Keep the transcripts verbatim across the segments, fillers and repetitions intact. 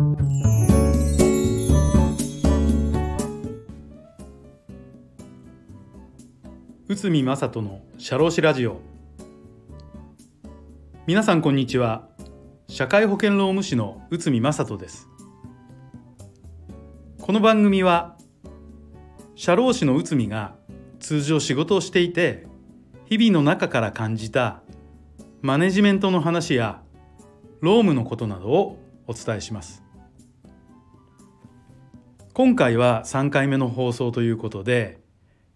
宇都宮正人の社労士ラジオ。皆さんこんにちは。社会保険労務士の宇都宮正人です。この番組は社労士の宇都宮が通常仕事をしていて日々の中から感じたマネジメントの話や労務のことなどをお伝えします。今回はさんかいめの放送ということで、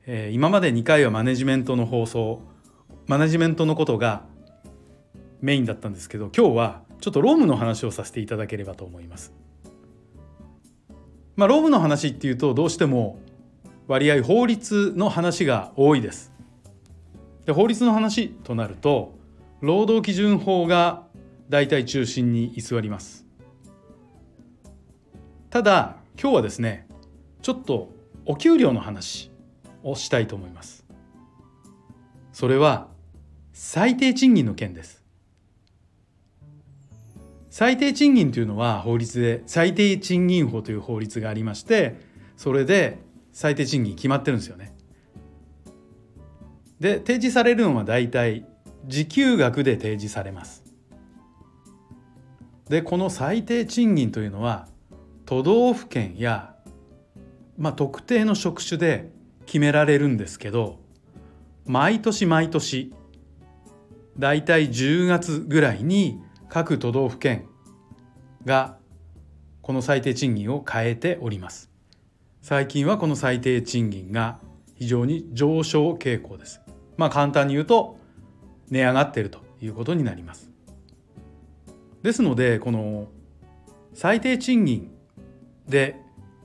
えー、今までにかいはマネジメントの放送マネジメントのことがメインだったんですけど、今日はちょっと労務の話をさせていただければと思います。まあ、労務の話っていうとどうしても割合法律の話が多いです。で、法律の話となると労働基準法が大体中心に居座ります。ただ今日はですね、ちょっとお給料の話をしたいと思います。それは最低賃金の件です。最低賃金というのは法律で最低賃金法という法律がありまして、それで最低賃金決まってるんですよね。で、提示されるのは大体時給額で提示されます。で、この最低賃金というのは都道府県や、まあ、特定の職種で決められるんですけど、毎年毎年だいたいじゅうがつぐらいに各都道府県がこの最低賃金を変えております。最近はこの最低賃金が非常に上昇傾向です。まあ簡単に言うと値上がっているということになります。ですので、この最低賃金で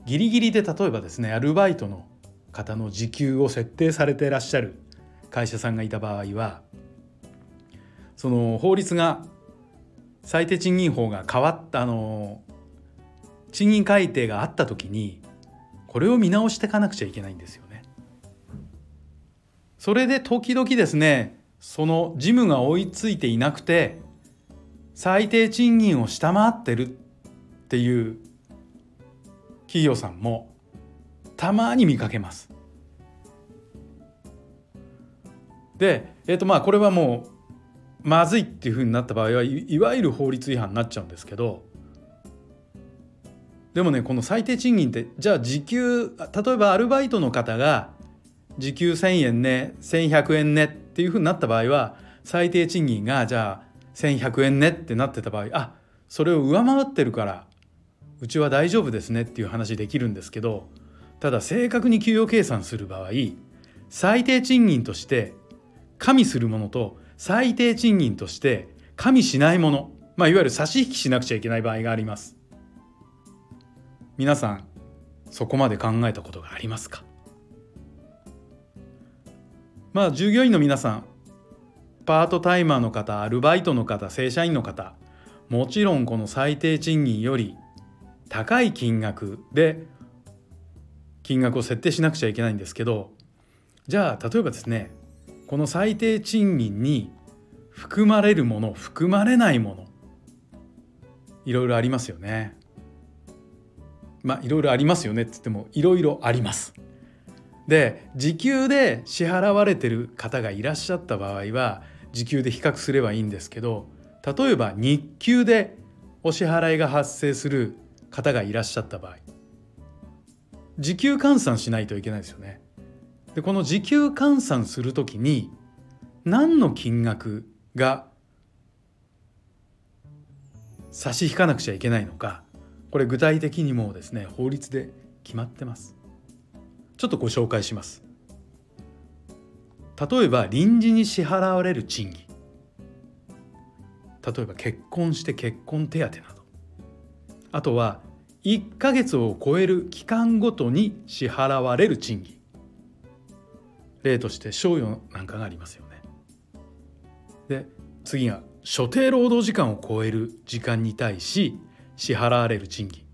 ギリギリで、例えばですね、アルバイトの方の時給を設定されていらっしゃる会社さんがいた場合は、その法律が最低賃金法が変わったあの賃金改定があった時にこれを見直していかなくちゃいけないんですよね。それで時々ですね、その事務が追いついていなくて最低賃金を下回ってるっていう企業さんもたまに見かけます。で、えーとまあこれはもうまずいっていうふうになった場合はい、いわゆる法律違反になっちゃうんですけど、でもね、この最低賃金って、じゃあ時給、例えばアルバイトの方が時給せんえんね、せんひゃくえんねっていうふうになった場合は、最低賃金がじゃあせんひゃくえんねってなってた場合、あ、それを上回ってるからうちは大丈夫ですねっていう話できるんですけど、ただ正確に給与計算する場合、最低賃金として加味するものと最低賃金として加味しないもの、まあ、いわゆる差し引きしなくちゃいけない場合があります。皆さんそこまで考えたことがありますか？まあ従業員の皆さん、パートタイマーの方、アルバイトの方、正社員の方、もちろんこの最低賃金より高い金額で金額を設定しなくちゃいけないんですけど、じゃあ例えばですね、この最低賃金に含まれるもの、含まれないもの、いろいろありますよね。まあいろいろありますよねって言ってもいろいろあります。で、時給で支払われている方がいらっしゃった場合は時給で比較すればいいんですけど、例えば日給でお支払いが発生する方がいらっしゃった場合、時給換算しないといけないですよね。で、この時給換算するときに何の金額が差し引かなくちゃいけないのか、これ具体的にもうですね、法律で決まってます。ちょっとご紹介します。例えば臨時に支払われる賃金、例えば結婚して結婚手当など、あとはいっかげつを超える期間ごとに支払われる賃金、例として賞与なんかがありますよね。で、次が所定労働時間を超える時間に対し支払われる賃金、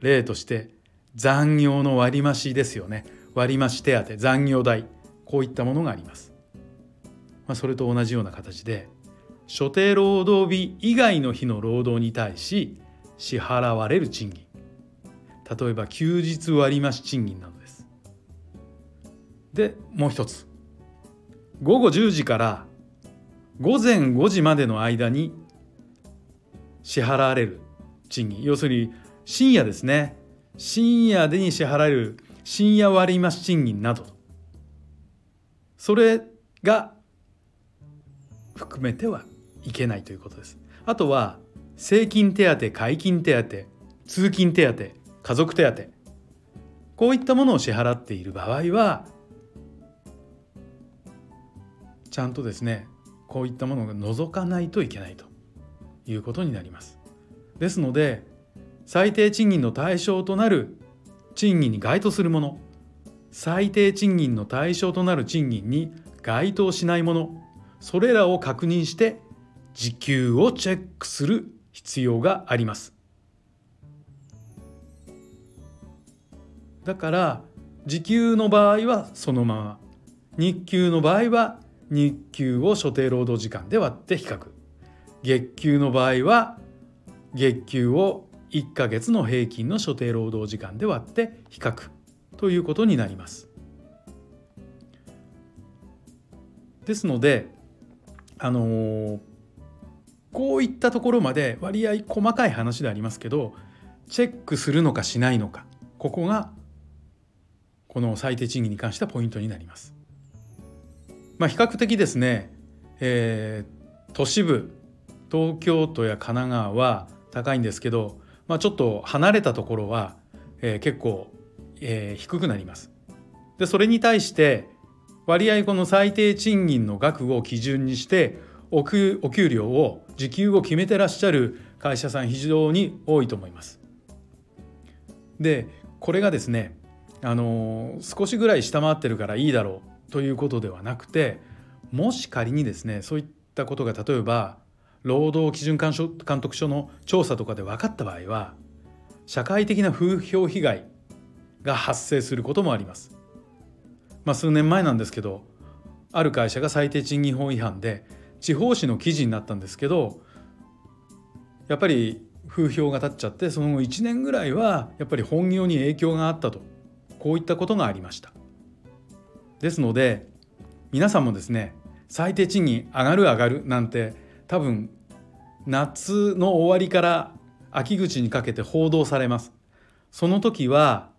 例として残業の割増ですよね。割増手当、残業代、こういったものがあります。まあ、それと同じような形で所定労働日以外の日の労働に対し支払われる賃金、例えば休日割増賃金などです。で、もう一つ、午後じゅうじから午前ごじまでの間に支払われる賃金、要するに深夜ですね、深夜でに支払われる深夜割増賃金など、それが含めてはいけないということです。あとは生金手当、解金手当、通勤手当、家族手当、こういったものを支払っている場合はちゃんとですね、こういったものが除かないといけないということになります。ですので、最低賃金の対象となる賃金に該当するもの、最低賃金の対象となる賃金に該当しないもの、それらを確認して時給をチェックする必要があります。だから時給の場合はそのまま、日給の場合は日給を所定労働時間で割って比較、月給の場合は月給をいっかげつの平均の所定労働時間で割って比較ということになります。ですので、あのー、こういったところまで割合細かい話でありますけど、チェックするのかしないのか、ここがこの最低賃金に関してはポイントになります。まあ、比較的ですね、えー、都市部、東京都や神奈川は高いんですけど、まあ、ちょっと離れたところは、えー、結構、えー、低くなります。で、それに対して割合この最低賃金の額を基準にしてお給料を、時給を決めてらっしゃる会社さん非常に多いと思います。で、これがですね、あのー、少しぐらい下回ってるからいいだろうということではなくて、もし仮にですね、そういったことが例えば労働基準監督署の調査とかで分かった場合は、社会的な風評被害が発生することもあります。まあ、数年前なんですけど、ある会社が最低賃金法違反で地方紙の記事になったんですけど、やっぱり風評が立っちゃって、その後いちねんぐらいはやっぱり本業に影響があったと、こういったことがありました。ですので、皆さんもですね、最低賃金上がる上がるなんて多分夏の終わりから秋口にかけて報道されます。その時は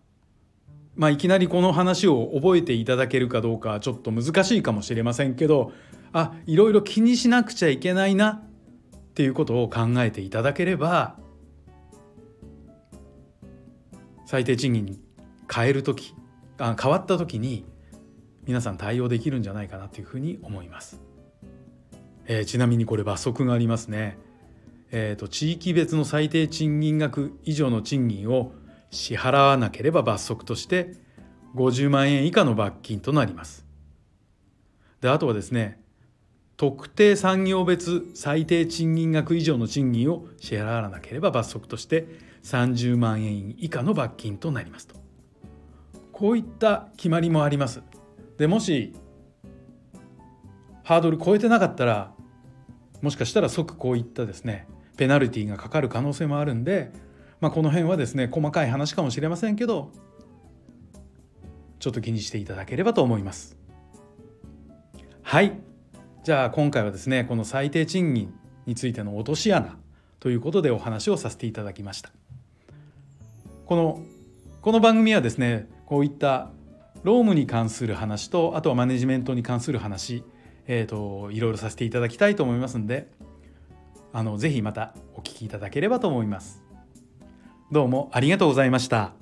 まあ、いきなりこの話を覚えていただけるかどうかちょっと難しいかもしれませんけど、あ、いろいろ気にしなくちゃいけないなっていうことを考えていただければ、最低賃金に変えるとき、あ、変わったときに皆さん対応できるんじゃないかなというふうに思います。えー、ちなみにこれ罰則がありますね。えーと、地域別の最低賃金額以上の賃金を支払わなければ罰則としてごじゅうまんえん以下の罰金となります。で、あとはですね、特定産業別最低賃金額以上の賃金を支払わなければ罰則としてさんじゅうまんえん以下の罰金となりますと、こういった決まりもあります。で、もしハードル超えてなかったら、もしかしたら即こういったですねペナルティがかかる可能性もあるんで、まあ、この辺はですね、細かい話かもしれませんけど、ちょっと気にしていただければと思います。はい、じゃあ今回はですね、この最低賃金についての落とし穴ということでお話をさせていただきました。このこの番組はですね、こういった労務に関する話と、あとはマネジメントに関する話、えーと、いろいろさせていただきたいと思いますんで、あの、ぜひまたお聞きいただければと思います。どうもありがとうございました。